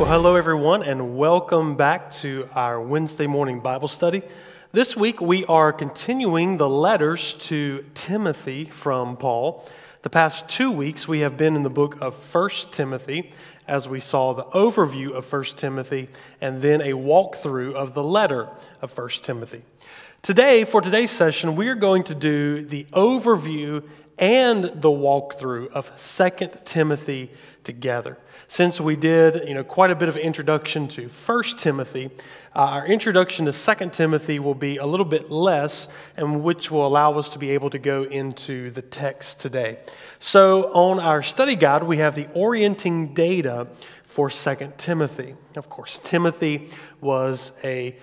Well, hello, everyone, and welcome back to our Wednesday morning Bible study. This week, we are continuing the letters to Timothy from Paul. The past 2 weeks, we have been in the book of 1 Timothy, as we saw the overview of 1 Timothy, and then a walkthrough of the letter of 1 Timothy. Today, for today's session, we are going to do the overview and the walkthrough of 2 Timothy together. Since we did, quite a bit of introduction to 1 Timothy, our introduction to 2 Timothy will be a little bit less, and which will allow us to be able to go into the text today. So on our study guide, we have the orienting data for 2 Timothy. Of course, Timothy was a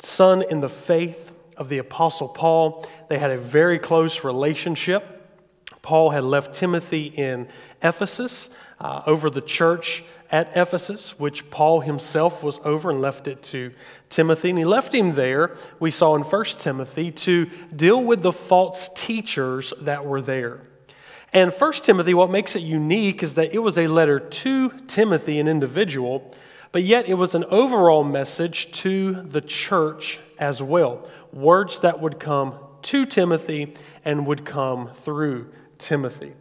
son in the faith of the Apostle Paul. They had a very close relationship. Paul had left Timothy in Ephesus, over the church at Ephesus, which Paul himself was over and left it to Timothy. And he left him there, we saw in 1 Timothy, to deal with the false teachers that were there. And 1 Timothy, what makes it unique is that it was a letter to Timothy, an individual, but yet it was an overall message to the church as well. Words that would come to Timothy and would come through Timothy.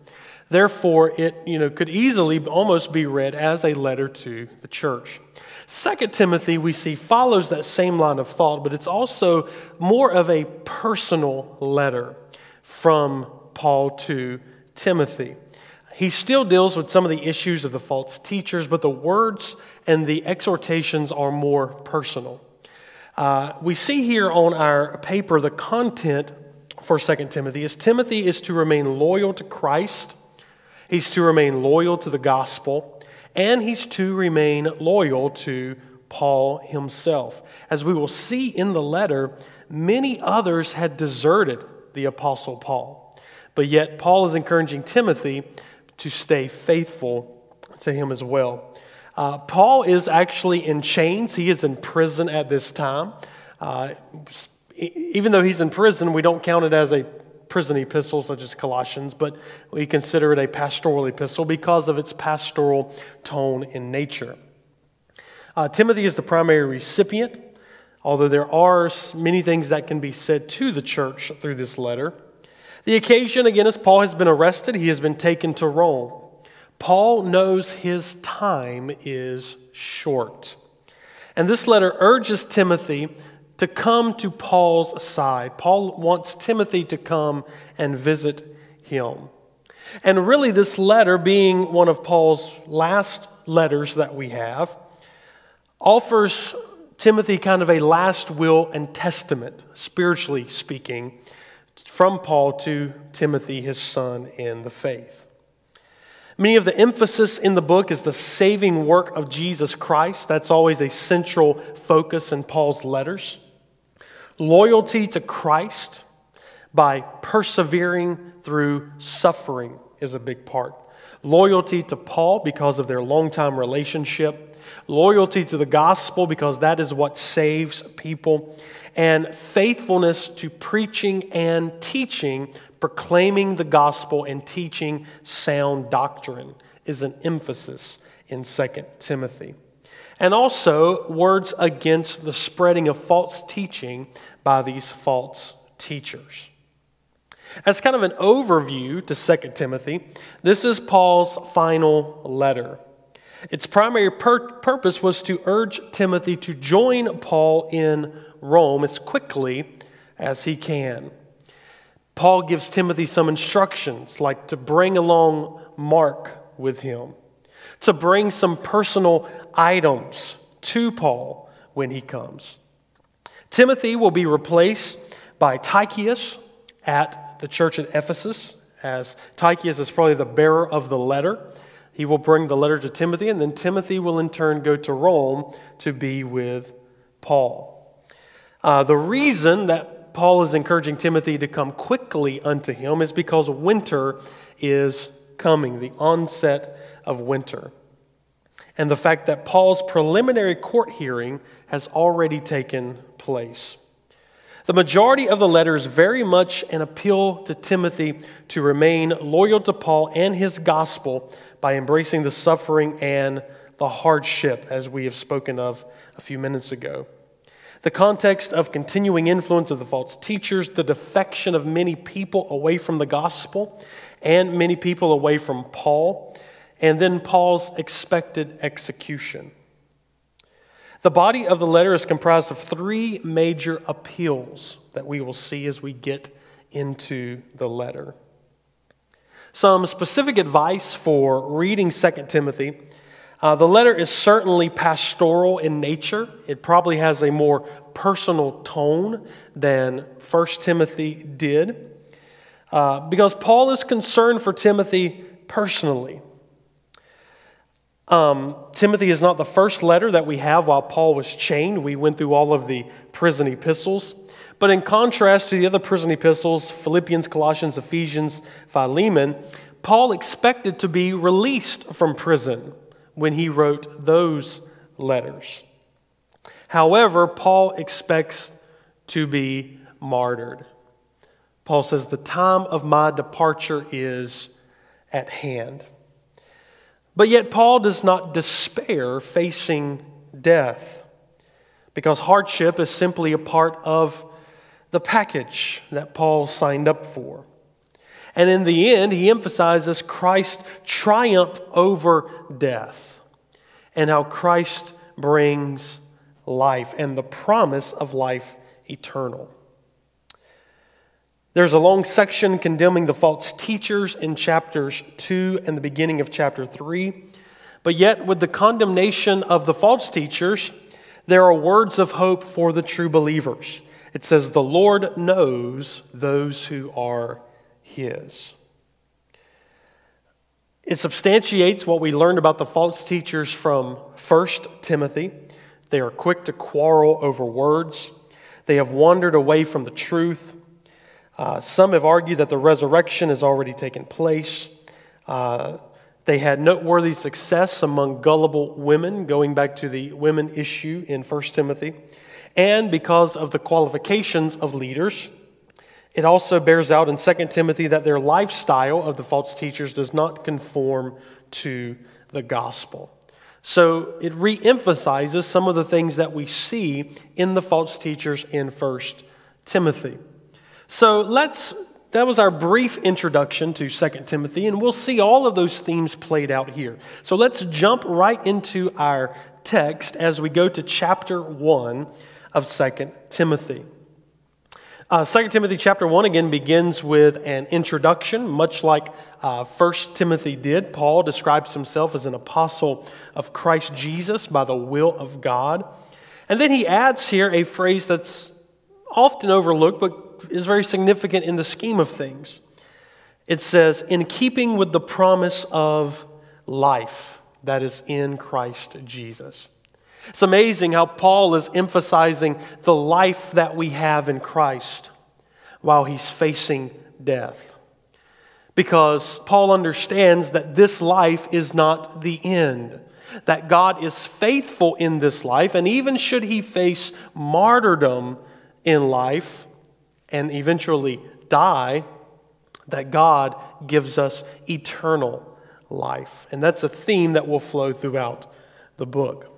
Therefore, it could easily almost be read as a letter to the church. 2 Timothy, we see, follows that same line of thought, but it's also more of a personal letter from Paul to Timothy. He still deals with some of the issues of the false teachers, but the words and the exhortations are more personal. We see here on our paper the content for 2 Timothy is Timothy is to remain loyal to Christ. He's to remain loyal to the gospel, and he's to remain loyal to Paul himself. As we will see in the letter, many others had deserted the Apostle Paul, but yet Paul is encouraging Timothy to stay faithful to him as well. Paul is actually in chains. He is in prison at this time. Even though he's in prison, we don't count it as a prison epistle, such as Colossians, but we consider it a pastoral epistle because of its pastoral tone in nature. Timothy is the primary recipient, although there are many things that can be said to the church through this letter. The occasion, again, is Paul has been arrested. He has been taken to Rome. Paul knows his time is short. And this letter urges Timothy to come to Paul's side. Paul wants Timothy to come and visit him. And really, this letter, being one of Paul's last letters that we have, offers Timothy kind of a last will and testament, spiritually speaking, from Paul to Timothy, his son in the faith. Many of the emphasis in the book is the saving work of Jesus Christ. That's always a central focus in Paul's letters. Loyalty to Christ by persevering through suffering is a big part. Loyalty to Paul because of their long-time relationship. Loyalty to the gospel because that is what saves people. And faithfulness to preaching and teaching, proclaiming the gospel and teaching sound doctrine is an emphasis in 2 Timothy. And also, words against the spreading of false teaching by these false teachers. As kind of an overview to 2 Timothy, this is Paul's final letter. Its primary purpose was to urge Timothy to join Paul in Rome as quickly as he can. Paul gives Timothy some instructions, like to bring along Mark with him, to bring some personal items to Paul when he comes. Timothy will be replaced by Tychicus at the church at Ephesus, as Tychicus is probably the bearer of the letter. He will bring the letter to Timothy, and then Timothy will in turn go to Rome to be with Paul. The reason that Paul is encouraging Timothy to come quickly unto him is because winter is coming, the onset of winter, and the fact that Paul's preliminary court hearing has already taken place. The majority of the letter is very much an appeal to Timothy to remain loyal to Paul and his gospel by embracing the suffering and the hardship, as we have spoken of a few minutes ago. The context of continuing influence of the false teachers, the defection of many people away from the gospel, and many people away from Paul, and then Paul's expected execution. The body of the letter is comprised of three major appeals that we will see as we get into the letter. Some specific advice for reading 2 Timothy. The letter is certainly pastoral in nature. It probably has a more personal tone than 1 Timothy did, because Paul is concerned for Timothy personally. Timothy is not the first letter that we have while Paul was chained. We went through all of the prison epistles. But in contrast to the other prison epistles, Philippians, Colossians, Ephesians, Philemon, Paul expected to be released from prison when he wrote those letters. However, Paul expects to be martyred. Paul says, "The time of my departure is at hand." But yet Paul does not despair facing death, because hardship is simply a part of the package that Paul signed up for. And in the end, he emphasizes Christ's triumph over death and how Christ brings life and the promise of life eternal. There's a long section condemning the false teachers in chapters 2 and the beginning of chapter 3. But yet, with the condemnation of the false teachers, there are words of hope for the true believers. It says, "The Lord knows those who are His." It substantiates what we learned about the false teachers from 1 Timothy. They are quick to quarrel over words. They have wandered away from the truth. Some have argued that the resurrection has already taken place. They had noteworthy success among gullible women, going back to the women issue in 1 Timothy. And because of the qualifications of leaders, it also bears out in 2 Timothy that their lifestyle of the false teachers does not conform to the gospel. So it reemphasizes some of the things that we see in the false teachers in 1 Timothy. So that was our brief introduction to 2 Timothy, and we'll see all of those themes played out here. So let's jump right into our text as we go to chapter 1 of 2 Timothy. 2 Timothy chapter 1 again begins with an introduction, much like 1 Timothy did. Paul describes himself as an apostle of Christ Jesus by the will of God. And then he adds here a phrase that's often overlooked but is very significant in the scheme of things. It says, "In keeping with the promise of life that is in Christ Jesus." It's amazing how Paul is emphasizing the life that we have in Christ while he's facing death, because Paul understands that this life is not the end, that God is faithful in this life, and even should he face martyrdom in life and eventually die, that God gives us eternal life. And that's a theme that will flow throughout the book.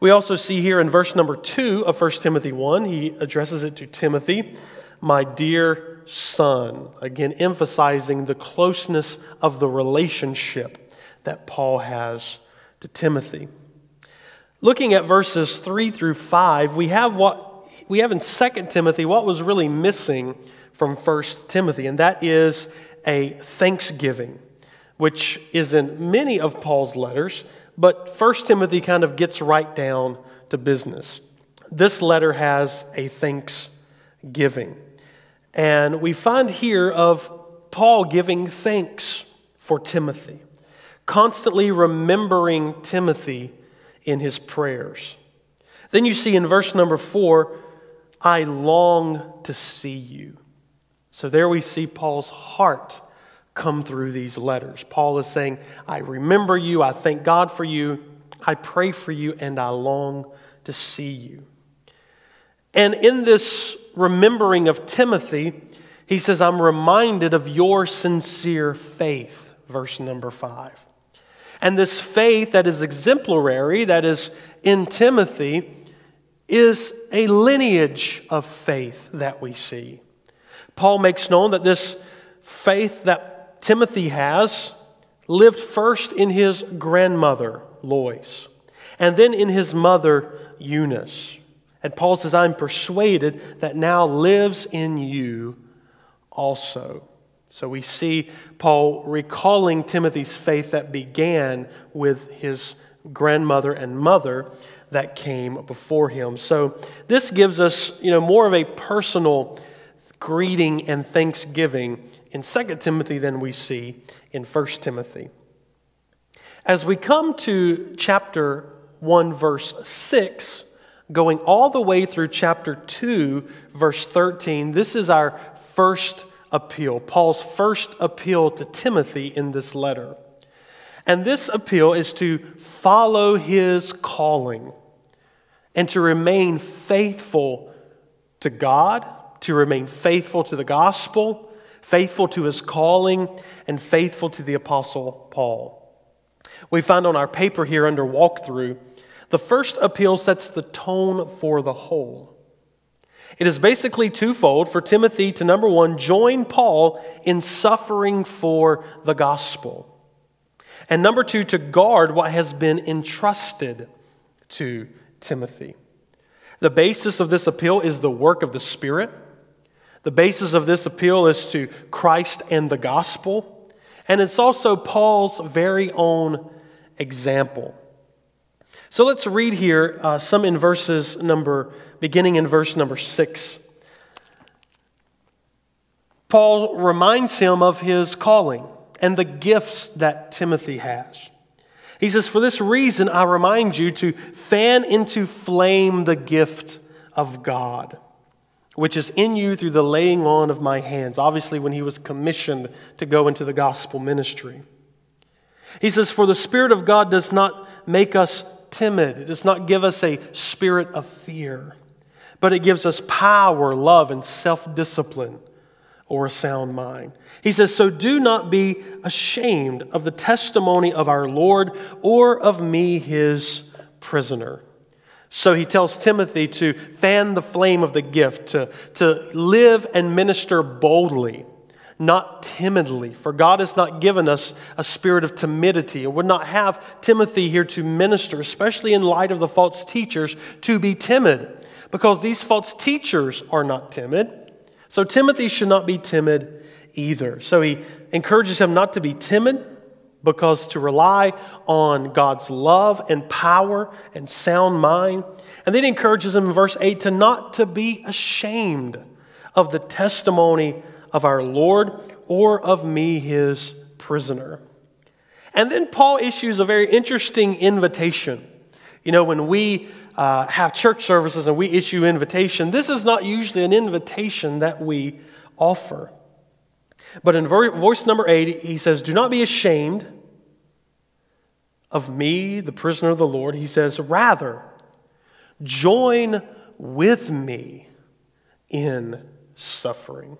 We also see here in verse number 2 of 1 Timothy 1, he addresses it to Timothy, "My dear son," again emphasizing the closeness of the relationship that Paul has to Timothy. Looking at verses 3 through 5, we have in 2 Timothy what was really missing from 1 Timothy, and that is a thanksgiving, which is in many of Paul's letters. But 1 Timothy kind of gets right down to business. This letter has a thanksgiving. And we find here of Paul giving thanks for Timothy, constantly remembering Timothy in his prayers. Then you see in verse number 4, "I long to see you." So there we see Paul's heart come through these letters. Paul is saying, I remember you, I thank God for you, I pray for you, and I long to see you. And in this remembering of Timothy, he says, I'm reminded of your sincere faith, verse number 5. And this faith that is exemplary, that is in Timothy, is a lineage of faith that we see. Paul makes known that this faith that Timothy has lived first in his grandmother, Lois, and then in his mother, Eunice. And Paul says, I'm persuaded that now lives in you also. So we see Paul recalling Timothy's faith that began with his grandmother and mother that came before him. So this gives us, more of a personal greeting and thanksgiving in 2 Timothy than we see in 1 Timothy. As we come to chapter 1, verse 6, going all the way through chapter 2, verse 13, this is our first appeal, Paul's first appeal to Timothy in this letter. And this appeal is to follow his calling and to remain faithful to God, to remain faithful to the gospel, faithful to his calling, and faithful to the Apostle Paul. We find on our paper here under walkthrough, the first appeal sets the tone for the whole. It is basically twofold for Timothy to, number one, join Paul in suffering for the gospel. And number two, to guard what has been entrusted to Timothy. The basis of this appeal is the work of the Spirit. The basis of this appeal is to Christ and the gospel. And it's also Paul's very own example. So let's read here some in beginning in verse number 6. Paul reminds him of his calling and the gifts that Timothy has. He says, for this reason I remind you to fan into flame the gift of God, which is in you through the laying on of my hands. Obviously, when he was commissioned to go into the gospel ministry. He says, for the Spirit of God does not make us timid. It does not give us a spirit of fear, but it gives us power, love, and self-discipline, or a sound mind. He says, so do not be ashamed of the testimony of our Lord or of me, his prisoner. So he tells Timothy to fan the flame of the gift, to live and minister boldly, not timidly. For God has not given us a spirit of timidity, and would not have Timothy here to minister, especially in light of the false teachers, to be timid, because these false teachers are not timid. So Timothy should not be timid either. So he encourages him not to be timid, because to rely on God's love and power and sound mind. And then he encourages him in verse 8 to not to be ashamed of the testimony of our Lord or of me, his prisoner. And then Paul issues a very interesting invitation. When we have church services and we issue invitation, this is not usually an invitation that we offer. But in verse number 8, he says, do not be ashamed of me, the prisoner of the Lord. He says, rather, join with me in suffering.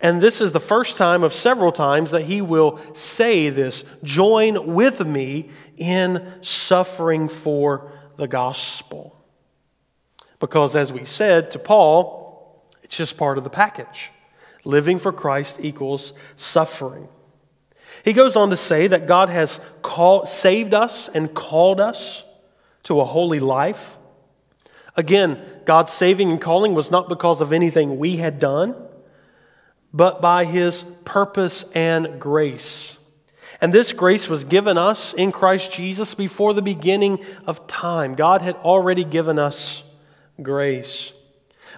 And this is the first time of several times that he will say this, join with me in suffering for the gospel. Because as we said to Paul, it's just part of the package. Living for Christ equals suffering. He goes on to say that God has saved us and called us to a holy life. Again, God's saving and calling was not because of anything we had done, but by his purpose and grace. And this grace was given us in Christ Jesus before the beginning of time. God had already given us grace.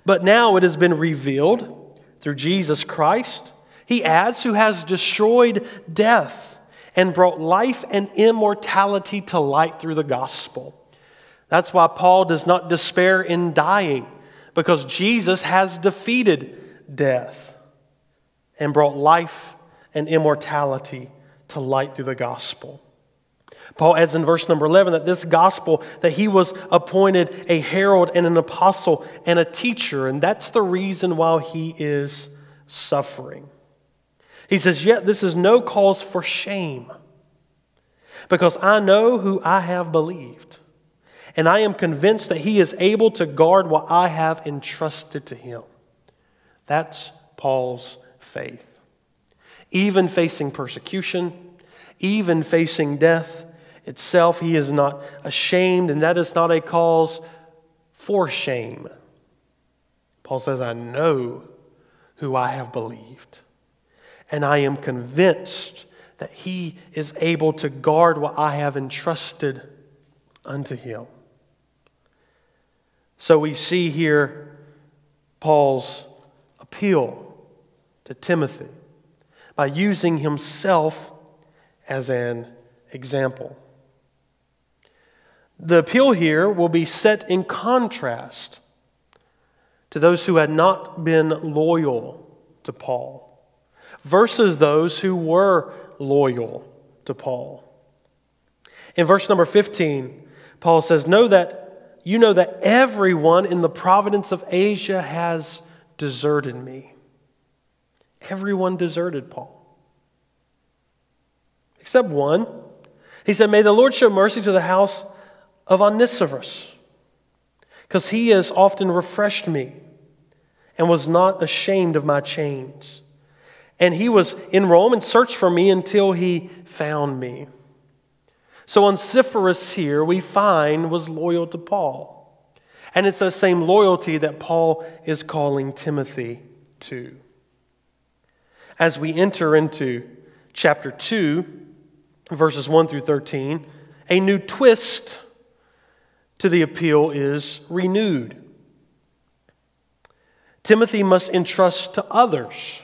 But now it has been revealed through Jesus Christ, he adds, who has destroyed death and brought life and immortality to light through the gospel. That's why Paul does not despair in dying, because Jesus has defeated death and brought life and immortality to light through the gospel. Paul adds in verse number 11 that this gospel, that he was appointed a herald and an apostle and a teacher, and that's the reason why he is suffering. He says, yet this is no cause for shame, because I know who I have believed, and I am convinced that he is able to guard what I have entrusted to him." That's Paul's faith. Even facing persecution, even facing death itself, he is not ashamed, and that is not a cause for shame. Paul says, "I know who I have believed, and I am convinced that he is able to guard what I have entrusted unto him." So we see here Paul's appeal to Timothy by using himself as an example. The appeal here will be set in contrast to those who had not been loyal to Paul versus those who were loyal to Paul. In verse number 15, Paul says, "Know that you know that everyone in the province of Asia has deserted me." Everyone deserted Paul, except one. He said, "May the Lord show mercy to the house of Onesiphorus, because he has often refreshed me and was not ashamed of my chains. And he was in Rome and searched for me until he found me." So Onesiphorus here, we find, was loyal to Paul. And it's the same loyalty that Paul is calling Timothy to. As we enter into chapter 2, verses 1 through 13, a new twist to the appeal is renewed. Timothy must entrust to others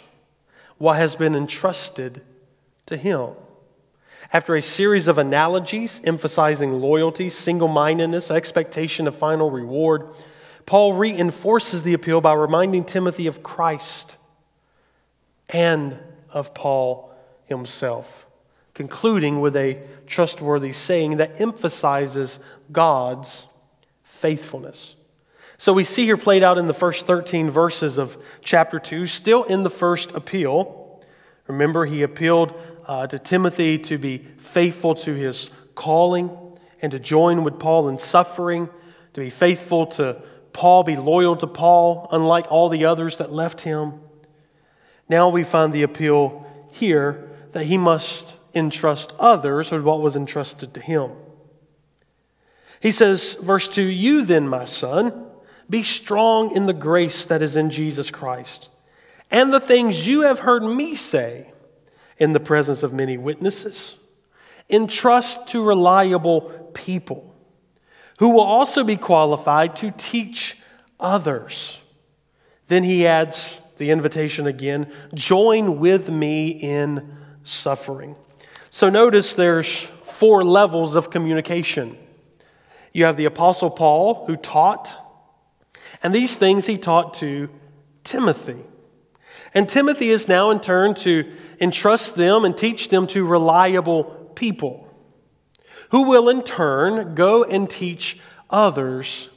what has been entrusted to him. After a series of analogies emphasizing loyalty, single-mindedness, expectation of final reward, Paul reinforces the appeal by reminding Timothy of Christ and of Paul himself, concluding with a trustworthy saying that emphasizes God's faithfulness. So we see here played out in the first 13 verses of chapter 2, still in the first appeal. Remember, he appealed to Timothy to be faithful to his calling and to join with Paul in suffering, to be faithful to Paul, be loyal to Paul, unlike all the others that left him. Now we find the appeal here that he must entrust others with what was entrusted to him. He says, verse 2, "You then, my son, be strong in the grace that is in Jesus Christ, and the things you have heard me say in the presence of many witnesses, entrust to reliable people who will also be qualified to teach others." Then he adds the invitation again, "Join with me in suffering." So notice there's four levels of communication. You have the Apostle Paul who taught, and these things he taught to Timothy. And Timothy is now in turn to entrust them and teach them to reliable people who will in turn go and teach others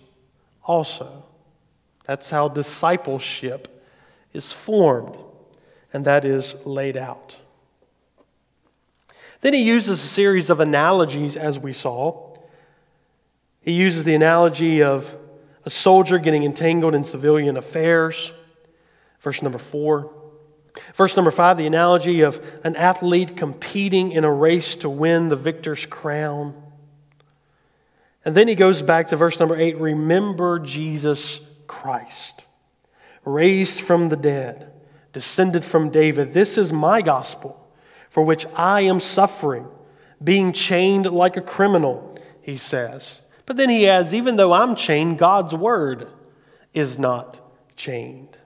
also. That's how discipleship is formed, and that is laid out. Then he uses a series of analogies, as we saw. He uses the analogy of a soldier getting entangled in civilian affairs, verse number 4. Verse number 5, the analogy of an athlete competing in a race to win the victor's crown. And then he goes back to verse number 8, "Remember Jesus Christ, raised from the dead, descended from David. This is my gospel, for which I am suffering, being chained like a criminal," he says. But then he adds, "Even though I'm chained, God's word is not chained."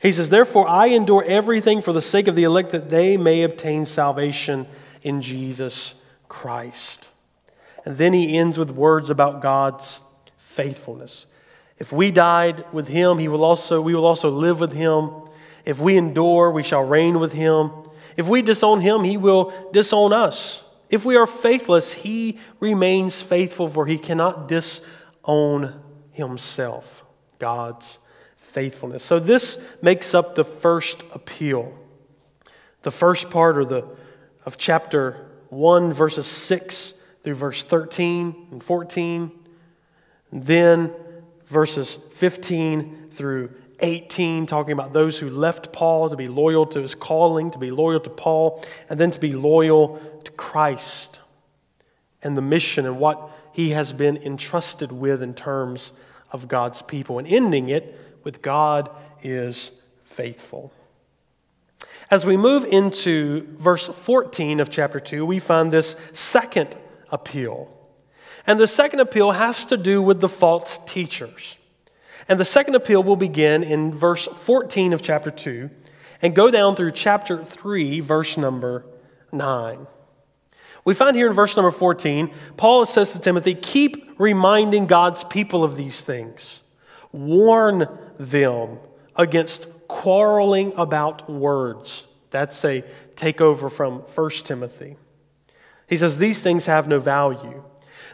He says, "Therefore, I endure everything for the sake of the elect, that they may obtain salvation in Jesus Christ." And then he ends with words about God's faithfulness. If we died with him, we will also live with him. If we endure, we shall reign with him. If we disown him, he will disown us. If we are faithless, he remains faithful, for he cannot disown himself. God's faithfulness. So this makes up the first appeal. The first part of chapter 1, verses 6 through verse 13 and 14. And then verses 15 through 18, talking about those who left Paul to be loyal to his calling, to be loyal to Paul, and then to be loyal to Christ and the mission and what he has been entrusted with in terms of God's people. And ending it with God is faithful. As we move into verse 14 of chapter 2, we find this second appeal. And the second appeal has to do with the false teachers. And the second appeal will begin in verse 14 of chapter 2 and go down through chapter 3, verse number 9. We find here in verse number 14, Paul says to Timothy, keep reminding God's people of these things. Warn them against quarreling about words. That's a takeover from 1 Timothy. He says, these things have no value.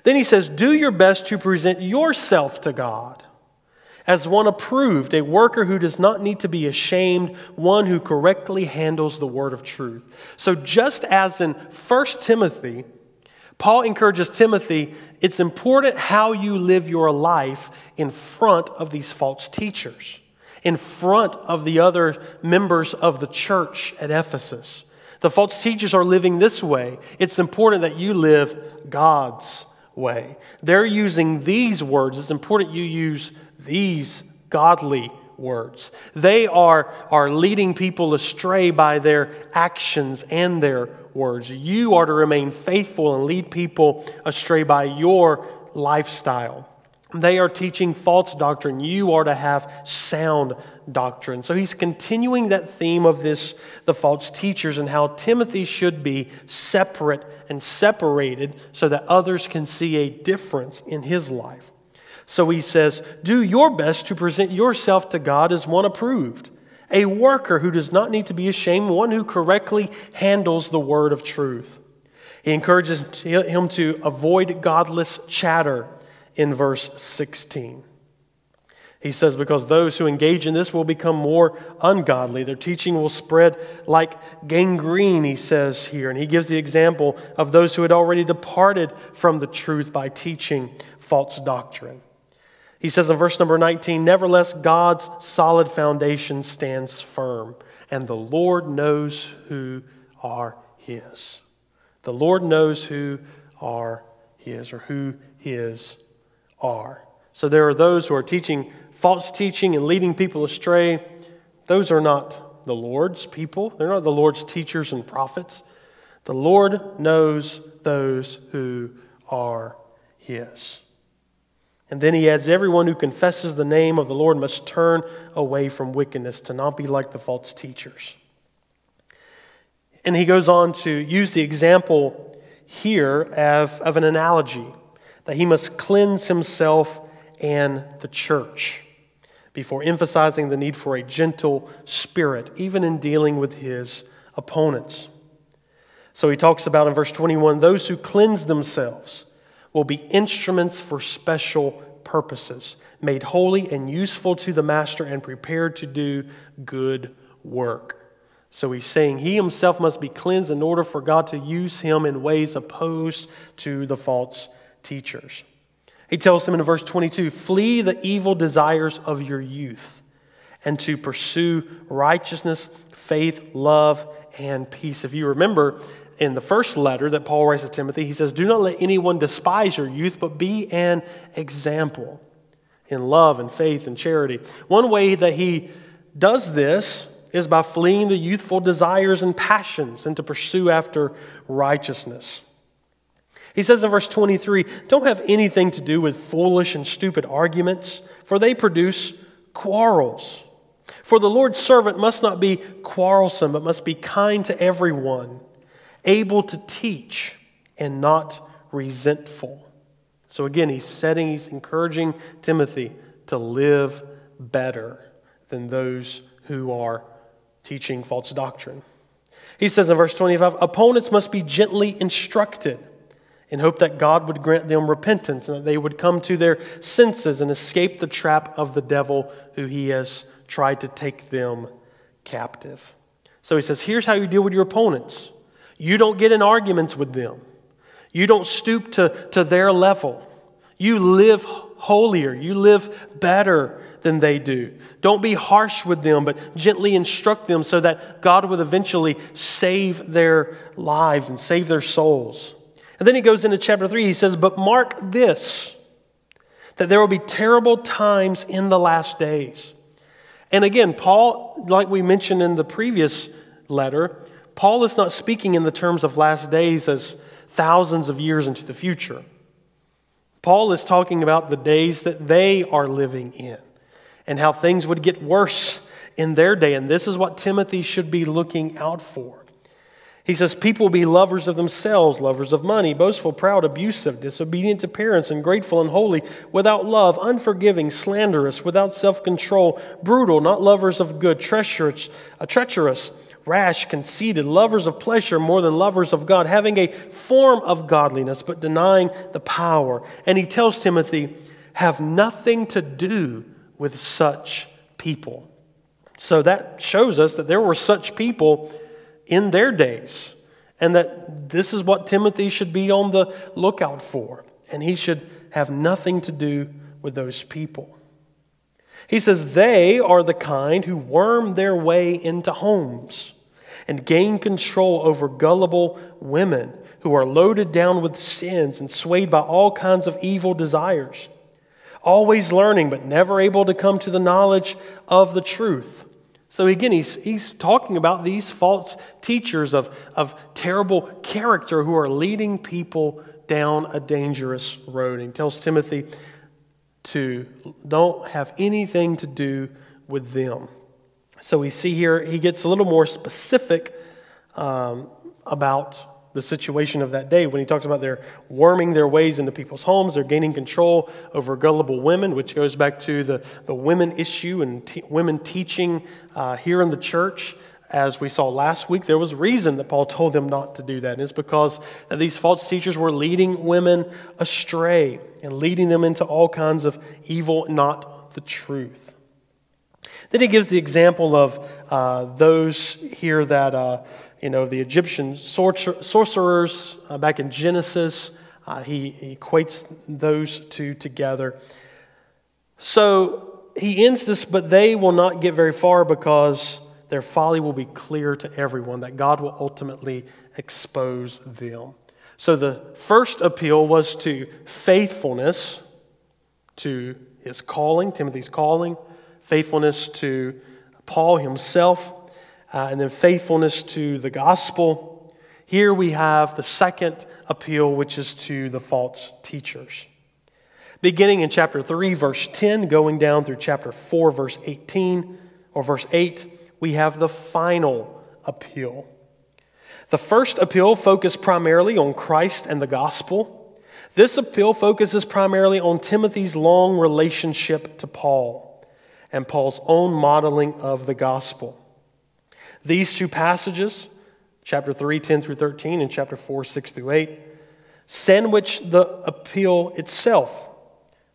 Then he says, do your best to present yourself to God as one approved, a worker who does not need to be ashamed, one who correctly handles the word of truth. So just as in 1 Timothy, Paul encourages Timothy, it's important how you live your life in front of these false teachers, in front of the other members of the church at Ephesus. The false teachers are living this way. It's important that you live God's way. They're using these words. It's important you use these godly words. They are leading people astray by their actions and their words. You are to remain faithful and lead people astray by your lifestyle. They are teaching false doctrine. You are to have sound doctrine. So he's continuing that theme of this, the false teachers, and how Timothy should be separate and separated so that others can see a difference in his life. So he says, do your best to present yourself to God as one approved, a worker who does not need to be ashamed, one who correctly handles the word of truth. He encourages him to avoid godless chatter in verse 16. He says, because those who engage in this will become more ungodly. Their teaching will spread like gangrene, he says here. And he gives the example of those who had already departed from the truth by teaching false doctrine. He says in verse number 19, nevertheless, God's solid foundation stands firm, and the Lord knows who are his. The Lord knows who are his, or who his are. So there are those who are teaching false teaching and leading people astray. Those are not the Lord's people. They're not the Lord's teachers and prophets. The Lord knows those who are his. And then he adds, everyone who confesses the name of the Lord must turn away from wickedness, to not be like the false teachers. And he goes on to use the example here of an analogy, that he must cleanse himself and the church, before emphasizing the need for a gentle spirit, even in dealing with his opponents. So he talks about in verse 21, those who cleanse themselves will be instruments for special purposes, made holy and useful to the master and prepared to do good work. So he's saying he himself must be cleansed in order for God to use him in ways opposed to the false teachers. He tells them in verse 22, flee the evil desires of your youth and to pursue righteousness, faith, love, and peace. If you remember, in the first letter that Paul writes to Timothy, he says, do not let anyone despise your youth, but be an example in love and faith and charity. One way that he does this is by fleeing the youthful desires and passions and to pursue after righteousness. He says in verse 23, don't have anything to do with foolish and stupid arguments, for they produce quarrels. For the Lord's servant must not be quarrelsome, but must be kind to everyone, able to teach and not resentful. So again, he's encouraging Timothy to live better than those who are teaching false doctrine. He says in verse 25, opponents must be gently instructed in hope that God would grant them repentance and that they would come to their senses and escape the trap of the devil who he has tried to take them captive. So he says, here's how you deal with your opponents. You don't get in arguments with them. You don't stoop to their level. You live holier. You live better than they do. Don't be harsh with them, but gently instruct them so that God would eventually save their lives and save their souls. And then he goes into chapter 3. He says, but mark this, that there will be terrible times in the last days. And again, Paul, like we mentioned in the previous letter, Paul is not speaking in the terms of last days as thousands of years into the future. Paul is talking about the days that they are living in and how things would get worse in their day. And this is what Timothy should be looking out for. He says, people will be lovers of themselves, lovers of money, boastful, proud, abusive, disobedient to parents, ungrateful, unholy, without love, unforgiving, slanderous, without self-control, brutal, not lovers of good, treacherous, rash, conceited, lovers of pleasure more than lovers of God, having a form of godliness but denying the power. And he tells Timothy, have nothing to do with such people. So that shows us that there were such people in their days and that this is what Timothy should be on the lookout for. And he should have nothing to do with those people. He says, they are the kind who worm their way into homes and gain control over gullible women who are loaded down with sins and swayed by all kinds of evil desires, always learning but never able to come to the knowledge of the truth. So again, he's talking about these false teachers of terrible character who are leading people down a dangerous road. He tells Timothy to don't have anything to do with them. So we see here he gets a little more specific about the situation of that day when he talks about they're worming their ways into people's homes, they're gaining control over gullible women, which goes back to the women issue and women teaching here in the church. As we saw last week, there was a reason that Paul told them not to do that. And it's because that these false teachers were leading women astray and leading them into all kinds of evil, not the truth. Then he gives the example of those here that, the Egyptian sorcerers back in Genesis. He equates those two together. So he ends this, but they will not get very far because their folly will be clear to everyone, that God will ultimately expose them. So the first appeal was to faithfulness to his calling, Timothy's calling, faithfulness to Paul himself, and then faithfulness to the gospel. Here we have the second appeal, which is to the false teachers. Beginning in chapter 3, verse 10, going down through chapter 4, verse 18, or verse 8, we have the final appeal. The first appeal focused primarily on Christ and the gospel. This appeal focuses primarily on Timothy's long relationship to Paul and Paul's own modeling of the gospel. These two passages, chapter 3, 10 through 13, and chapter 4, 6 through 8, sandwich the appeal itself,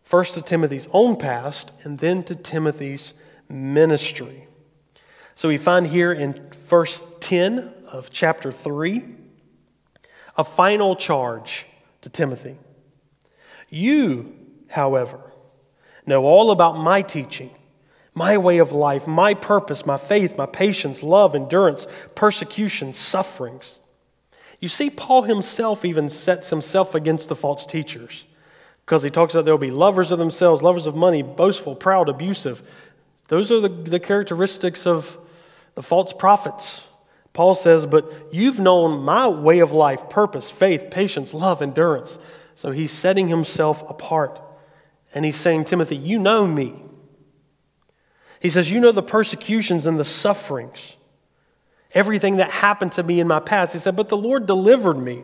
first to Timothy's own past and then to Timothy's ministry. So we find here in verse 10 of chapter 3, a final charge to Timothy. You, however, know all about my teaching, my way of life, my purpose, my faith, my patience, love, endurance, persecution, sufferings. You see, Paul himself even sets himself against the false teachers because he talks about there will be lovers of themselves, lovers of money, boastful, proud, abusive. Those are the characteristics of the false prophets. Paul says, but you've known my way of life, purpose, faith, patience, love, endurance. So he's setting himself apart. And he's saying, Timothy, you know me. He says, you know the persecutions and the sufferings, everything that happened to me in my past. He said, but the Lord delivered me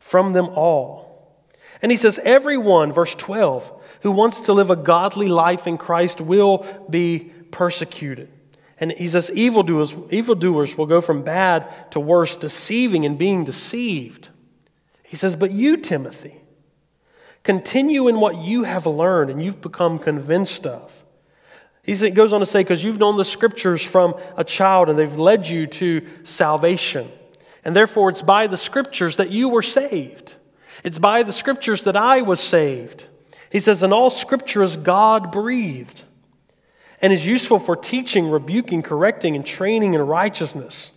from them all. And he says, everyone, verse 12, who wants to live a godly life in Christ will be persecuted. And he says, evildoers will go from bad to worse, deceiving and being deceived. He says, but you, Timothy, continue in what you have learned and you've become convinced of. He goes on to say, because you've known the scriptures from a child and they've led you to salvation. And therefore, it's by the Scriptures that you were saved. It's by the Scriptures that I was saved. He says, and all Scripture is God-breathed and is useful for teaching, rebuking, correcting, and training in righteousness,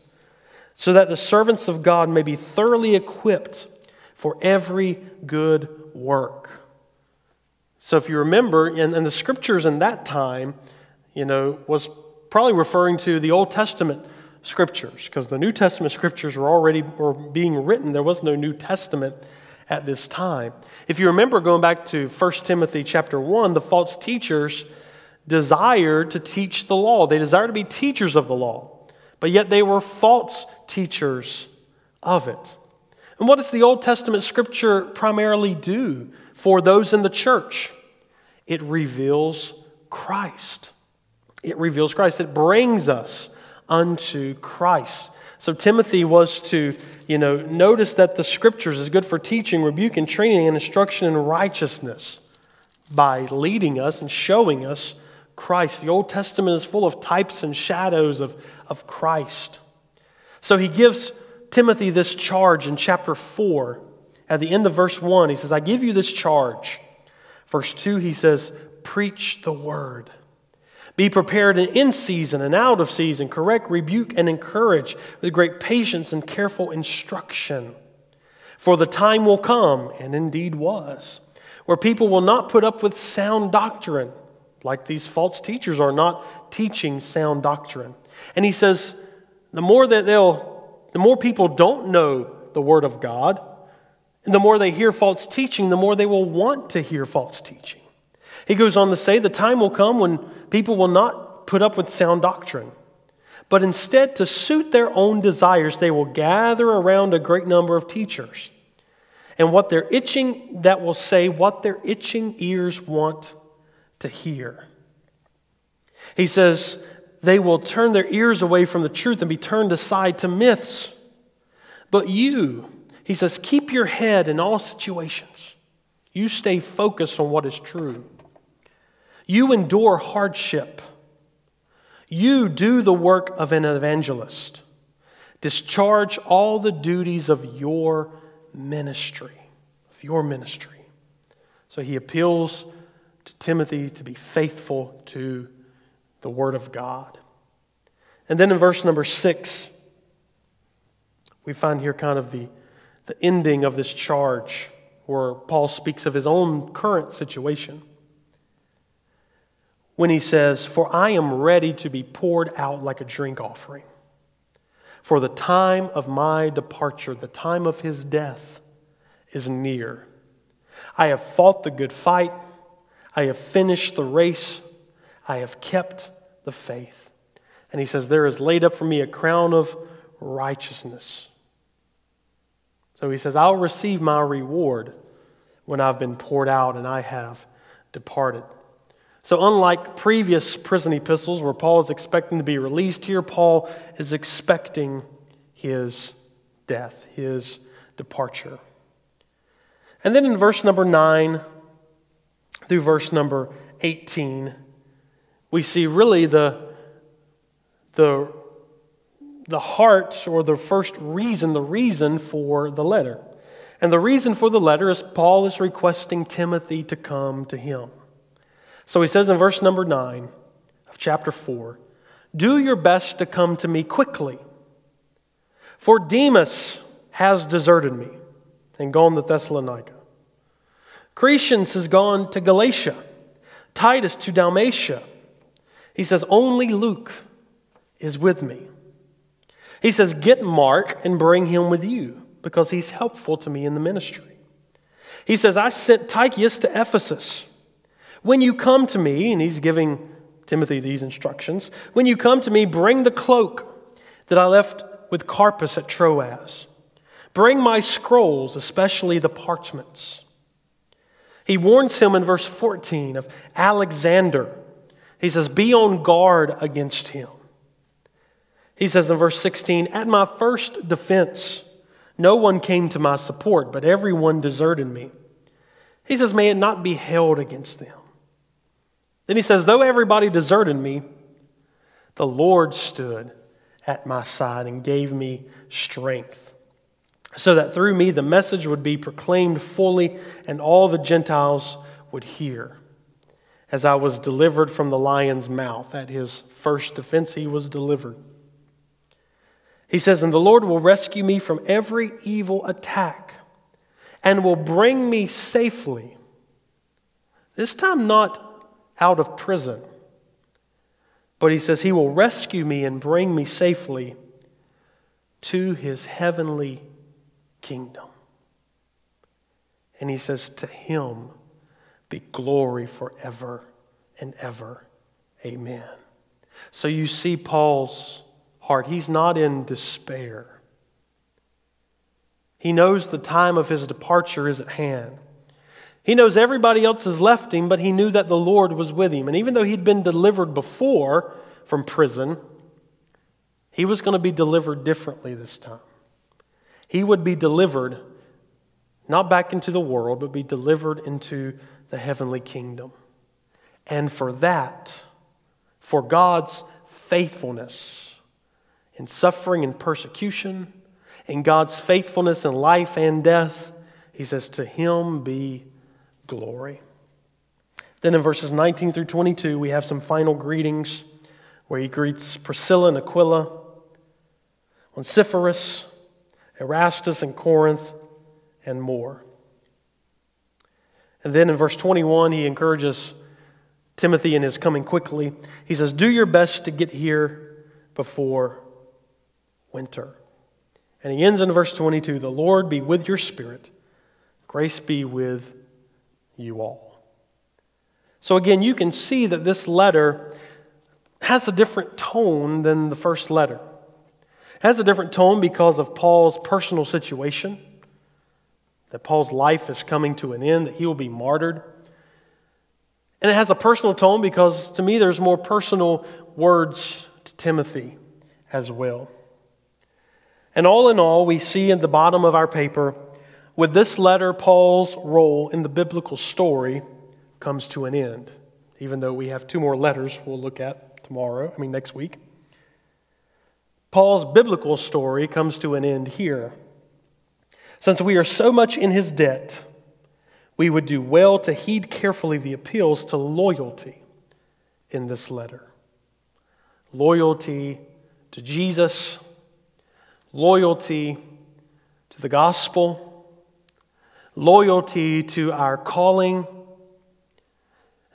so that the servants of God may be thoroughly equipped for every good work. So if you remember, and the Scriptures in that time, you know, was probably referring to the Old Testament Scriptures, because the New Testament Scriptures were being written. There was no New Testament at this time. If you remember, going back to 1 Timothy chapter 1, the false teachers desired to teach the law. They desired to be teachers of the law, but yet they were false teachers of it. And what does the Old Testament Scripture primarily do for those in the church? It reveals Christ. It reveals Christ. It brings us unto Christ. So Timothy was to, you know, notice that the Scriptures is good for teaching, rebuke, and training, and instruction in righteousness by leading us and showing us Christ. The Old Testament is full of types and shadows of Christ. So he gives Timothy this charge in chapter 4. At the end of verse 1, he says, I give you this charge. Verse 2, he says, preach the word. Be prepared in season and out of season, correct, rebuke, and encourage with great patience and careful instruction. For the time will come, and indeed was, where people will not put up with sound doctrine, like these false teachers are not teaching sound doctrine. And he says, the more people don't know the Word of God, and the more they hear false teaching, the more they will want to hear false teaching. He goes on to say, the time will come when people will not put up with sound doctrine, but instead, to suit their own desires, they will gather around a great number of teachers. And that will say what their itching ears want to hear. He says, they will turn their ears away from the truth and be turned aside to myths. But you, he says, keep your head in all situations. You stay focused on what is true. You endure hardship. You do the work of an evangelist. Discharge all the duties of your ministry. So he appeals to Timothy to be faithful to the Word of God. And then in verse number 6, we find here kind of the ending of this charge, where Paul speaks of his own current situation, when he says, for I am ready to be poured out like a drink offering. For the time of my departure, the time of his death, is near. I have fought the good fight. I have finished the race. I have kept the faith. And he says, there is laid up for me a crown of righteousness. So he says, I'll receive my reward when I've been poured out and I have departed. So unlike previous prison epistles where Paul is expecting to be released, here Paul is expecting his death, his departure. And then in verse number 9 through verse number 18, we see really the heart, or the first reason, the reason for the letter. And the reason for the letter is Paul is requesting Timothy to come to him. So he says in verse number 9 of chapter 4, do your best to come to me quickly, for Demas has deserted me and gone to Thessalonica. Crescens has gone to Galatia, Titus to Dalmatia. He says, only Luke is with me. He says, get Mark and bring him with you, because he's helpful to me in the ministry. He says, I sent Tychicus to Ephesus. When you come to me, and he's giving Timothy these instructions, when you come to me, bring the cloak that I left with Carpus at Troas. Bring my scrolls, especially the parchments. He warns him in verse 14 of Alexander. He says, be on guard against him. He says in verse 16, at my first defense, no one came to my support, but everyone deserted me. He says, may it not be held against them. Then he says, though everybody deserted me, the Lord stood at my side and gave me strength. so that through me the message would be proclaimed fully and all the Gentiles would hear. As I was delivered from the lion's mouth," at his first defense he was delivered. He says, "And the Lord will rescue me from every evil attack and will bring me safely, this time not out of prison." But he says he will rescue me and bring me safely to his heavenly kingdom. And he says, "To him be glory forever and ever. Amen." So you see Paul's heart. He's not in despair. He knows the time of his departure is at hand. He knows everybody else has left him, but he knew that the Lord was with him. And even though he'd been delivered before from prison, he was going to be delivered differently this time. He would be delivered, not back into the world, but be delivered into the heavenly kingdom. And for that, for God's faithfulness in suffering and persecution, in God's faithfulness in life and death, he says, "To him be glory." Then in verses 19 through 22, we have some final greetings where he greets Priscilla and Aquila, Onesiphorus, Erastus and Corinth, and more. And then in verse 21, he encourages Timothy in his coming quickly. He says, "Do your best to get here before winter." And he ends in verse 22, "The Lord be with your spirit. Grace be with you all." So again, you can see that this letter has a different tone than the first letter. It has a different tone because of Paul's personal situation, that Paul's life is coming to an end, that he will be martyred. And it has a personal tone because, to me, there's more personal words to Timothy as well. And all in all, we see at the bottom of our paper, with this letter, Paul's role in the biblical story comes to an end, even though we have two more letters we'll look at next week. Paul's biblical story comes to an end here. "Since we are so much in his debt, we would do well to heed carefully the appeals to loyalty in this letter." Loyalty to Jesus, loyalty to the gospel, loyalty to our calling,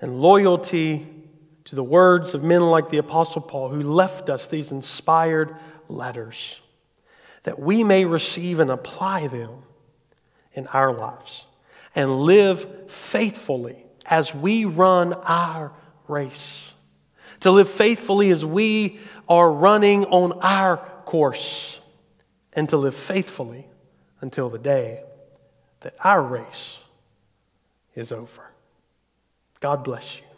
and loyalty to the words of men like the Apostle Paul, who left us these inspired letters, that we may receive and apply them in our lives and live faithfully as we run our race. To live faithfully as we are running on our course, and to live faithfully until the day that our race is over. God bless you.